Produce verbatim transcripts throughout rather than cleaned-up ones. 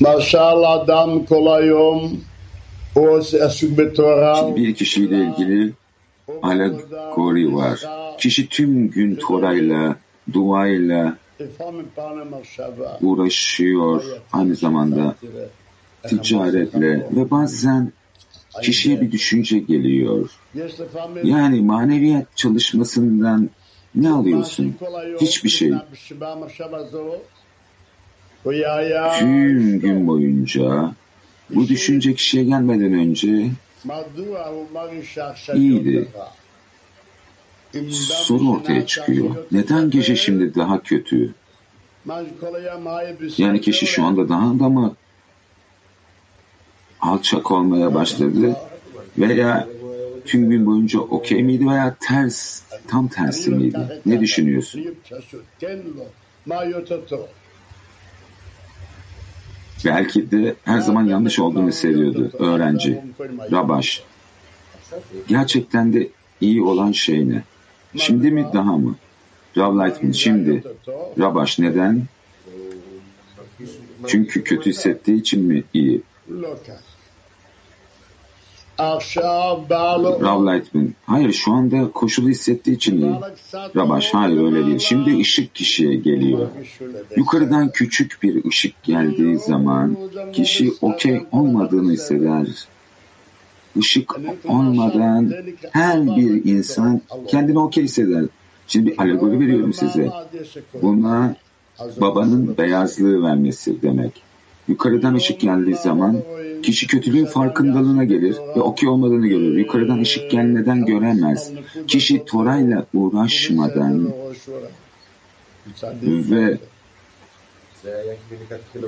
Maşal adam kolayom o asuk betora. Şimdi bir kişiyle ilgili alakori var. Kişi tüm gün Tora'yla, duayla uğraşıyor, aynı zamanda ticaretle ve bazen kişiye bir düşünce geliyor. Yani maneviyat çalışmasından ne alıyorsun? Hiçbir şey. Tüm gün boyunca bu düşünce kişiye gelmeden önce iyiydi. Soru ortaya çıkıyor. Neden gece şimdi daha kötü? Yani kişi şu anda daha da mı alçak olmaya başladı veya tüm gün boyunca okey miydi veya ters, tam tersi miydi? Ne düşünüyorsun? Belki de her zaman yanlış olduğunu hissediyordu öğrenci Rabash. Gerçekten de iyi olan şey ne? Şimdi mi daha mı? Rav Lightman şimdi. Rabash neden? Çünkü kötü hissettiği için mi iyi? Rav Lightman hayır şu anda koşulu hissettiği için iyi. Rabash hayır öyle değil. Şimdi ışık kişiye geliyor. Yukarıdan küçük bir ışık geldiği zaman kişi okey olmadığını hisseder. Işık olmadan her bir insan kendini okey hisseder. Şimdi bir alegori veriyorum size. Buna babanın beyazlığı vermesi demek. Yukarıdan ışık geldiği zaman kişi kötülüğün farkındalığına gelir ve okey olmadığını görür. Yukarıdan ışık gelmeden göremez. Kişi Tora'yla uğraşmadan ve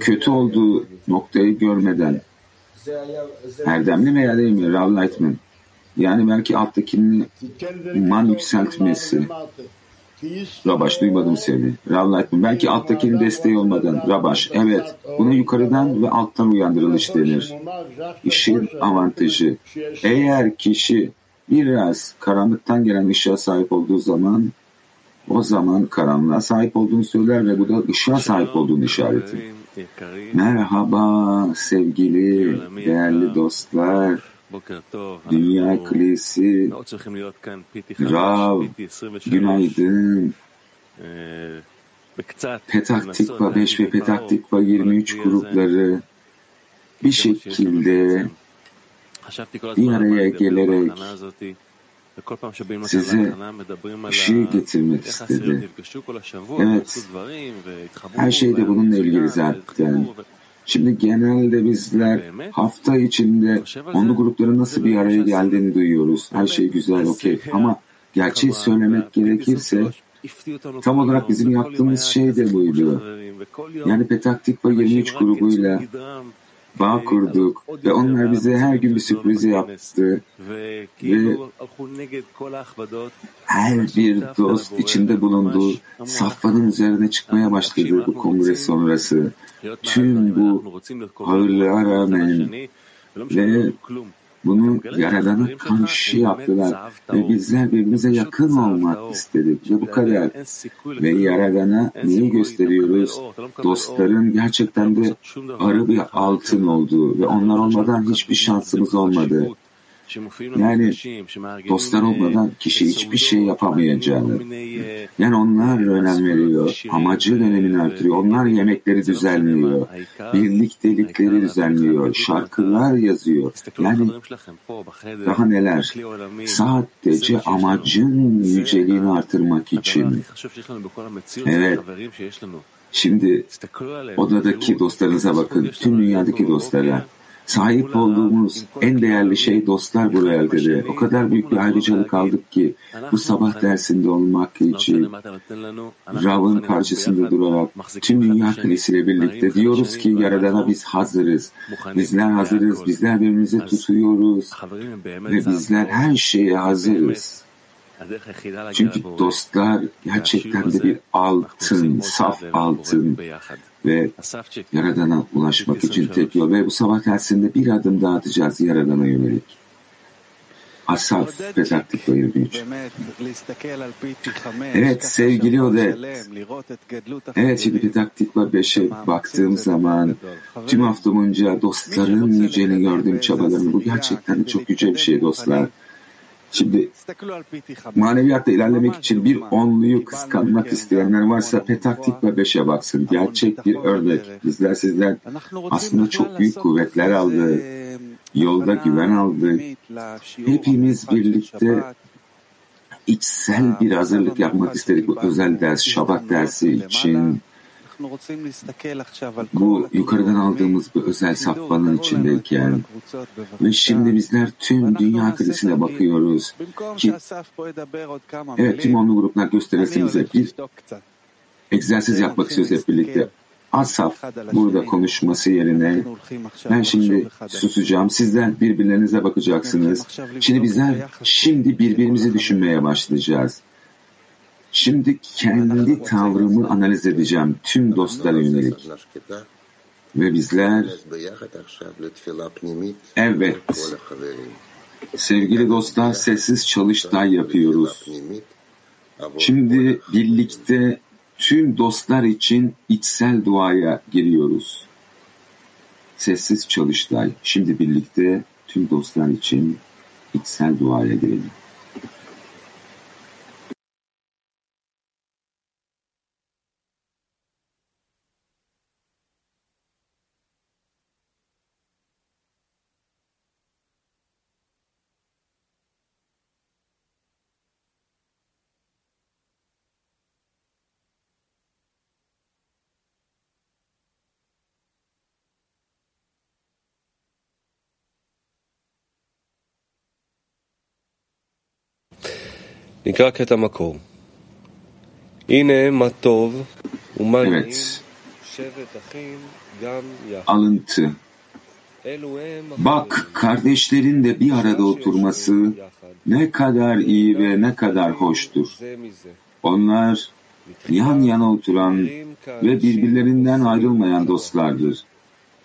kötü olduğu noktayı görmeden erdemli veya değil mi? Rav Lightman. Yani belki alttakinin iman yükseltmesi. Rabash duymadım seni. Rav Lightman. Belki alttakinin desteği olmadan. Rabash. Evet. Buna yukarıdan ve alttan uyandırılış denir. İşin avantajı. Eğer kişi biraz karanlıktan gelen ışığa sahip olduğu zaman o zaman karanlığa sahip olduğunu söyler ve bu da ışığa sahip olduğunu işareti. Merhaba sevgili, değerli dostlar. Dünya Kulesi, Rav, günaydın. Petaktikva beş ve Petaktikva yirmi üç grupları bir şekilde bir araya gelerek size ışığı getirmek istedi. Evet, her şey de bununla ilgili zaten. Şimdi genelde bizler hafta içinde onlu grupların nasıl bir araya geldiğini duyuyoruz. Her şey güzel, okey. Ama gerçeği söylemek gerekirse tam olarak bizim yaptığımız şey de buydu. Yani Petaktikva yirmi üç grubuyla bağ kurduk ve onlar bize her gün bir sürprizi yaptı ve her bir dost içinde bulunduğu safhanın üzerine çıkmaya başladı bu kongre sonrası. Tüm bu ağırlığa rağmen ve bunu Yaradan'a karşı yaptılar ve bizler birbirimize yakın olmak istedik ve bu kadar. Ve Yaradan'a neyi gösteriyoruz? Dostların gerçekten de arı bir altın olduğu ve onlar olmadan hiçbir şansımız olmadı. Yani dostlar olmadan kişi hiçbir şey yapamayacağını. Yani onlar önem veriyor, amacı önemini artırıyor. Onlar yemekleri düzenliyor, birliktelikleri düzenliyor, şarkılar yazıyor. Yani daha neler? Sadece amacın yüceliğini artırmak için. Evet. Şimdi odadaki dostlarınıza bakın, tüm dünyadaki dostlara. Sahip olduğumuz en değerli şey dostlar bu realde. O kadar büyük bir ayrıcalık aldık ki bu sabah dersinde olmak için Rav'ın karşısında durarak tüm dünya kulesiyle birlikte diyoruz ki Yaradan'a biz hazırız. Bizler hazırız, bizler birbirimizi tutuyoruz ve bizler her şeye hazırız. Çünkü dostlar gerçekten de bir altın, saf altın ve Yaradan'a ulaşmak için tek yol. Ve bu sabah tersinde bir adım daha atacağız Yaradan'a yönelik. Asaf Petah Tikva yirmi üç. Evet sevgili Odet. Evet şimdi Petah Tikva beşe baktığım zaman tüm hafta boyunca dostların yüceliğini gördüğüm çabalarım. Bu gerçekten çok yüce bir şey dostlar. Şimdi maneviyatta ilerlemek için bir onluyu kıskanmak isteyenler varsa Petah Tikva beşe baksın. Gerçek bir örnek. Bizler sizler aslında çok büyük kuvvetler aldı. Yolda güven aldık. Hepimiz birlikte içsel bir hazırlık yapmak istedik. Bu özel ders, Şabat dersi için. Bu yukarıdan aldığımız bu özel safhanın içindeyken ve şimdi bizler tüm dünya krizine bakıyoruz ki evet tüm onlu gruplar gösteresin bize bir egzersiz yapmak istiyoruz hep birlikte. Asaf burada konuşması yerine ben şimdi susacağım. Sizler birbirlerinize bakacaksınız. Şimdi bizler şimdi birbirimizi düşünmeye başlayacağız. Şimdi kendi tavrımı analiz edeceğim tüm dostlara yönelik. Ve bizler evet sevgili dostlar sessiz çalıştay yapıyoruz. Şimdi birlikte tüm dostlar için içsel duaya giriyoruz. Sessiz çalıştay. Şimdi birlikte tüm dostlar için içsel duaya girelim. Evet. Alıntı. Bak kardeşlerin de bir arada oturması ne kadar iyi ve ne kadar hoştur. Onlar yan yana oturan ve birbirlerinden ayrılmayan dostlardır.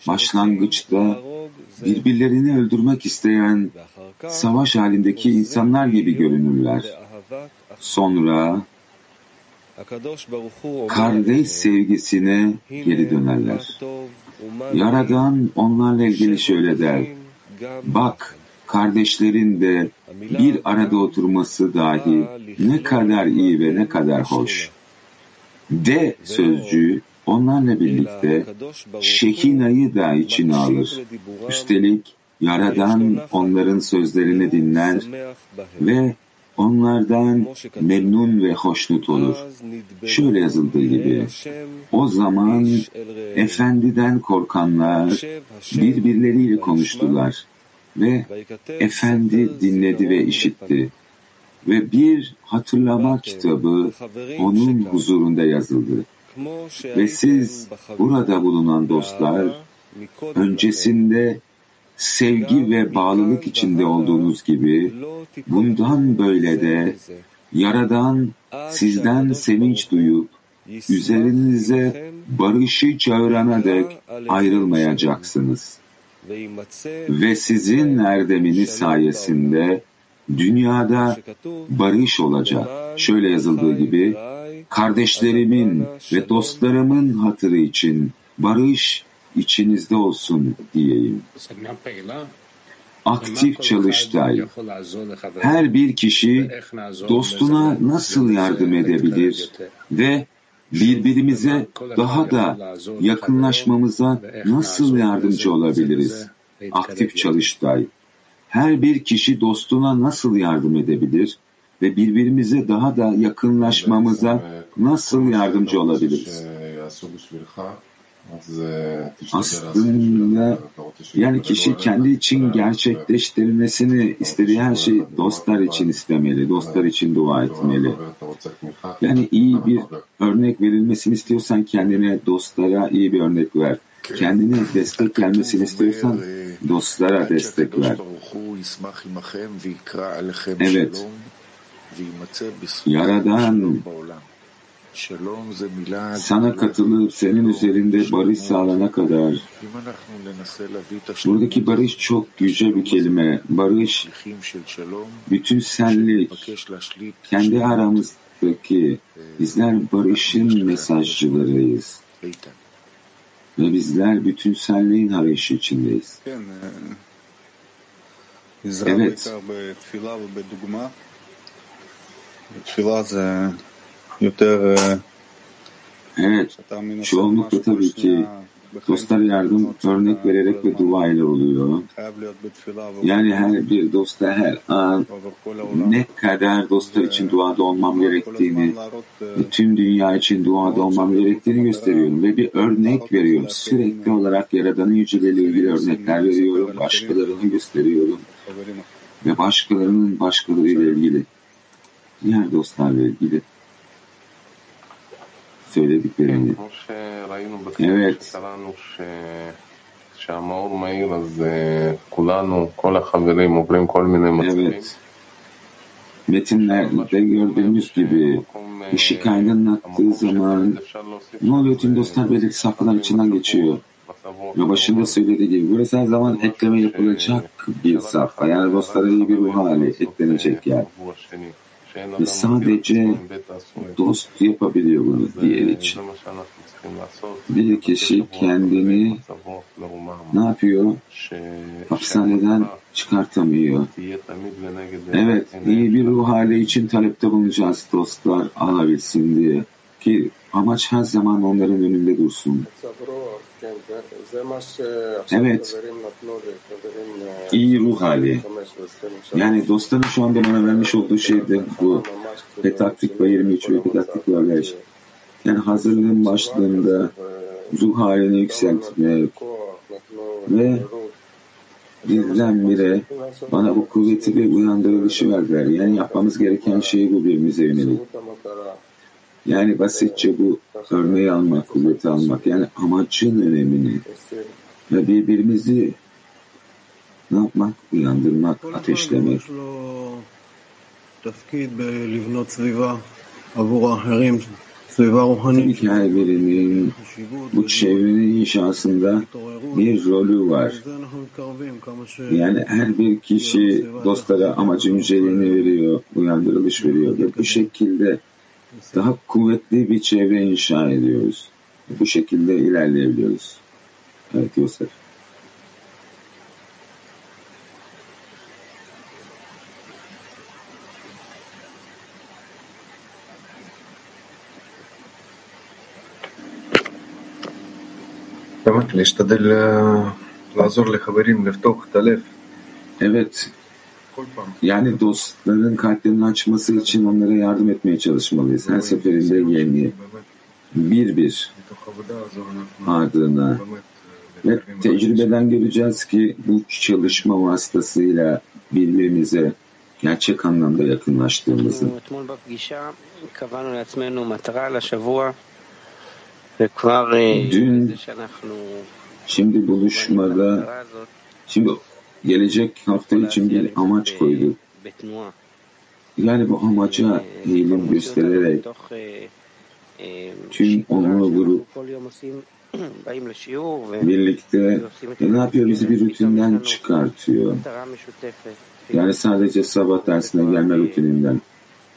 Başlangıçta birbirlerini öldürmek isteyen savaş halindeki insanlar gibi görünürler. Sonra kardeş sevgisine geri dönerler. Yaradan onlarla ilgili şöyle der. Bak kardeşlerin de bir arada oturması dahi ne kadar iyi ve ne kadar hoş. De sözcüğü onlarla birlikte Şehina'yı da içine alır. Üstelik Yaradan onların sözlerini dinler ve onlardan memnun ve hoşnut olur. Şöyle yazıldığı gibi, o zaman Efendiden korkanlar birbirleriyle konuştular ve Efendi dinledi ve işitti ve bir hatırlama kitabı onun huzurunda yazıldı. Ve siz burada bulunan dostlar öncesinde sevgi ve bağlılık içinde olduğunuz gibi bundan böyle de Yaradan sizden sevinç duyup üzerinize barışı çağırana dek ayrılmayacaksınız. Ve sizin erdeminiz sayesinde dünyada barış olacak. Şöyle yazıldığı gibi, kardeşlerimin ve dostlarımın hatırı için barış içinizde olsun diyeyim. Aktif çalıştay. Her bir kişi dostuna nasıl yardım edebilir ve birbirimize daha da yakınlaşmamıza nasıl yardımcı olabiliriz? Aktif çalıştay. Her bir kişi dostuna nasıl yardım edebilir ve birbirimize daha da yakınlaşmamıza nasıl yardımcı olabiliriz? Aslında yani kişi kendi için gerçekleştirmesini istediği her şeyi dostlar için istemeli, dostlar için dua etmeli. Yani iyi bir örnek verilmesini istiyorsan kendine, dostlara iyi bir örnek ver. Kendine destek vermesini istiyorsan dostlara destek ver. Evet. Yaradan sana katılıp senin üzerinde barış sağlana kadar. Buradaki barış çok yüce bir kelime. Barış, bütün senlik, kendi aramızdaki, bizler barışın mesajcılarıyız. Ve bizler bütün senliğin arayışı içindeyiz. Evet. Evet, çoğunlukla tabii ki dostlar yardım örnek vererek ve dua ile oluyor. Yani her bir dosta her an ne kadar dostlar için duada olmam gerektiğini, tüm dünya için duada olmam gerektiğini gösteriyorum ve bir örnek veriyorum. Sürekli olarak Yaradan'ın yüceleriyle ilgili örnekler veriyorum, başkalarını gösteriyorum ve başkalarının başkalarıyla ilgili, diğer dostlarla ilgili söylediklerini. Evet. Evet. Metinlerde gördüğümüz gibi ışık aydınlattığı zaman ne oluyor? Tüm dostlar belirli safhaların içinden geçiyor. Ve başında söylediği gibi burası her zaman ekleme yapılacak bir safha. Yani dostlara iyi bir ruh hali eklenecek yani. Ve sadece dost yapabiliyor bunu diğer için. Bir kişi kendini ne yapıyor? Hapishaneden çıkartamıyor. Evet, iyi bir ruh hali için talepte bulunacağız dostlar alabilsin diye. Ki amaç her zaman onların önünde dursun. Evet, iyi ruh hali. Yani dostların şu anda bana vermiş olduğu şey de bu. Petaktik ve yirmi üç ve Petaktik ve beş. Yani hazırlığın başlığında ruh halini yükseltmek ve birdenbire bana bu kuvveti ve uyandırılışı verdiler. Yani yapmamız gereken şey bu birbirimize yönelik. Yani basitçe bu örneği almak, kuvveti almak. Yani amacın önemini ve birbirimizi ne yapmak? Uyandırmak, ateşlemek. Tabii her birinin bu çevrenin inşasında bir rolü var. Yani her bir kişi dostlara amacın yüceliğini veriyor, uyandırılış veriyor ve bu şekilde daha kuvvetli bir çevre inşa ediyoruz. Bu şekilde ilerleyebiliyoruz. Evet Yosef. Evet. Yani dostların kalplerini açması için onlara yardım etmeye çalışmalıyız. Her seferinde yeni bir bir ardına ve tecrübeden göreceğiz ki bu çalışma vasıtasıyla birbirimize gerçek anlamda yakınlaştığımızı. Dün şimdi buluşmada şimdi gelecek hafta için bir amaç koydu. Yani bu amaca eğilim göstererek tüm onurlu grup birlikte ne yapıyor? Bizi bir rutinden çıkartıyor. Yani sadece sabah dersine gelme rutininden.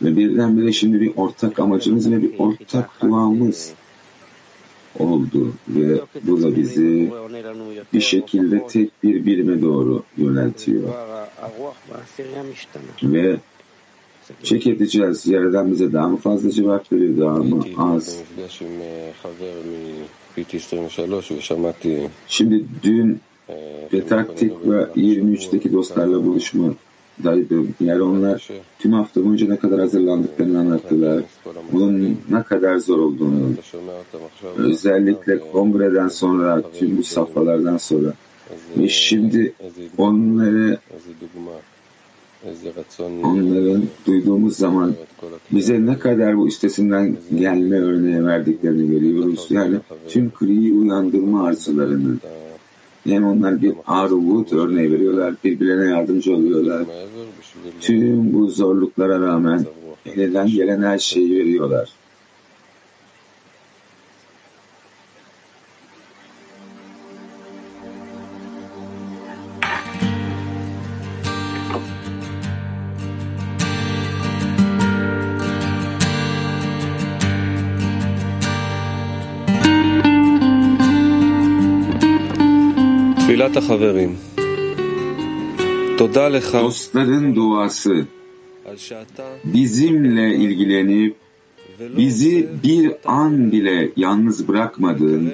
Ve birdenbire şimdi bir ortak amacımız ve bir ortak duamız oldu ve bu da bizi bir şekilde tek bir birime doğru yöneltiyor. Ve çek edeceğiz. Yaradan bize daha mı fazla cevap veriyor, daha mı az? Şimdi dün Petaktik ve yirmi üçteki dostlarla buluşma daydım. Yani onlar tüm hafta boyunca ne kadar hazırlandıklarını anlattılar. Bunun ne kadar zor olduğunu, özellikle kongreden sonra, tüm bu safhalardan sonra. Ve şimdi onları, onların duyduğumuz zaman bize ne kadar bu üstesinden gelme örneği verdiklerini görüyoruz. Yani tüm kriyi uyandırma arzularını. Yani onlar bir aruvut örneği veriyorlar, birbirlerine yardımcı oluyorlar. Tüm bu zorluklara rağmen elinden gelen her şeyi veriyorlar. Dostların duası, bizimle ilgilenip bizi bir an bile yalnız bırakmadığın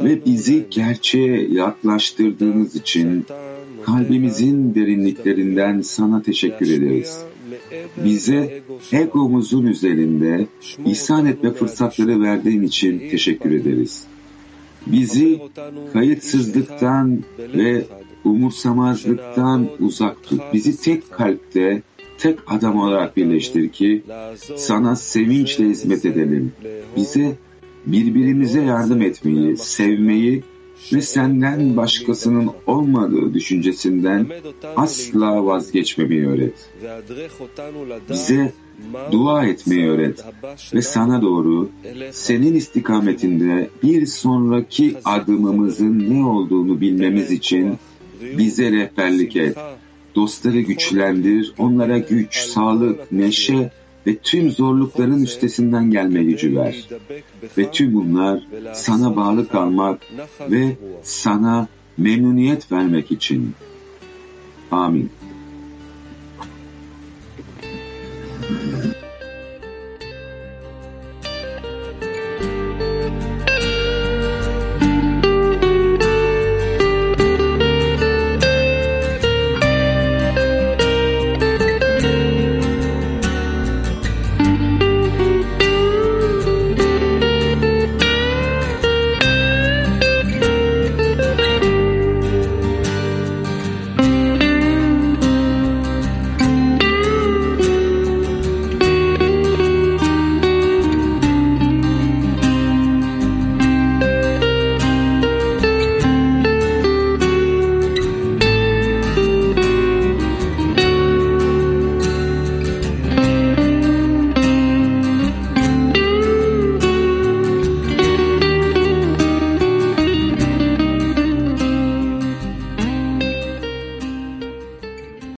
ve bizi gerçeğe yaklaştırdığınız için kalbimizin derinliklerinden sana teşekkür ederiz. Bize egomuzun üzerinde ihsan etme fırsatları verdiğin için teşekkür ederiz. Bizi kayıtsızlıktan ve umursamazlıktan uzak tut. Bizi tek kalpte, tek adam olarak birleştir ki sana sevinçle hizmet edelim. Bize birbirimize yardım etmeyi, sevmeyi ve senden başkasının olmadığı düşüncesinden asla vazgeçmemeyi öğret. Bize dua etmeyi öğret ve sana doğru, senin istikametinde bir sonraki adımımızın ne olduğunu bilmemiz için bize rehberlik et. Dostları güçlendir, onlara güç, sağlık, neşe ve tüm zorlukların üstesinden gelme gücü ver. Ve tüm bunlar sana bağlı kalmak ve sana memnuniyet vermek için. Amin.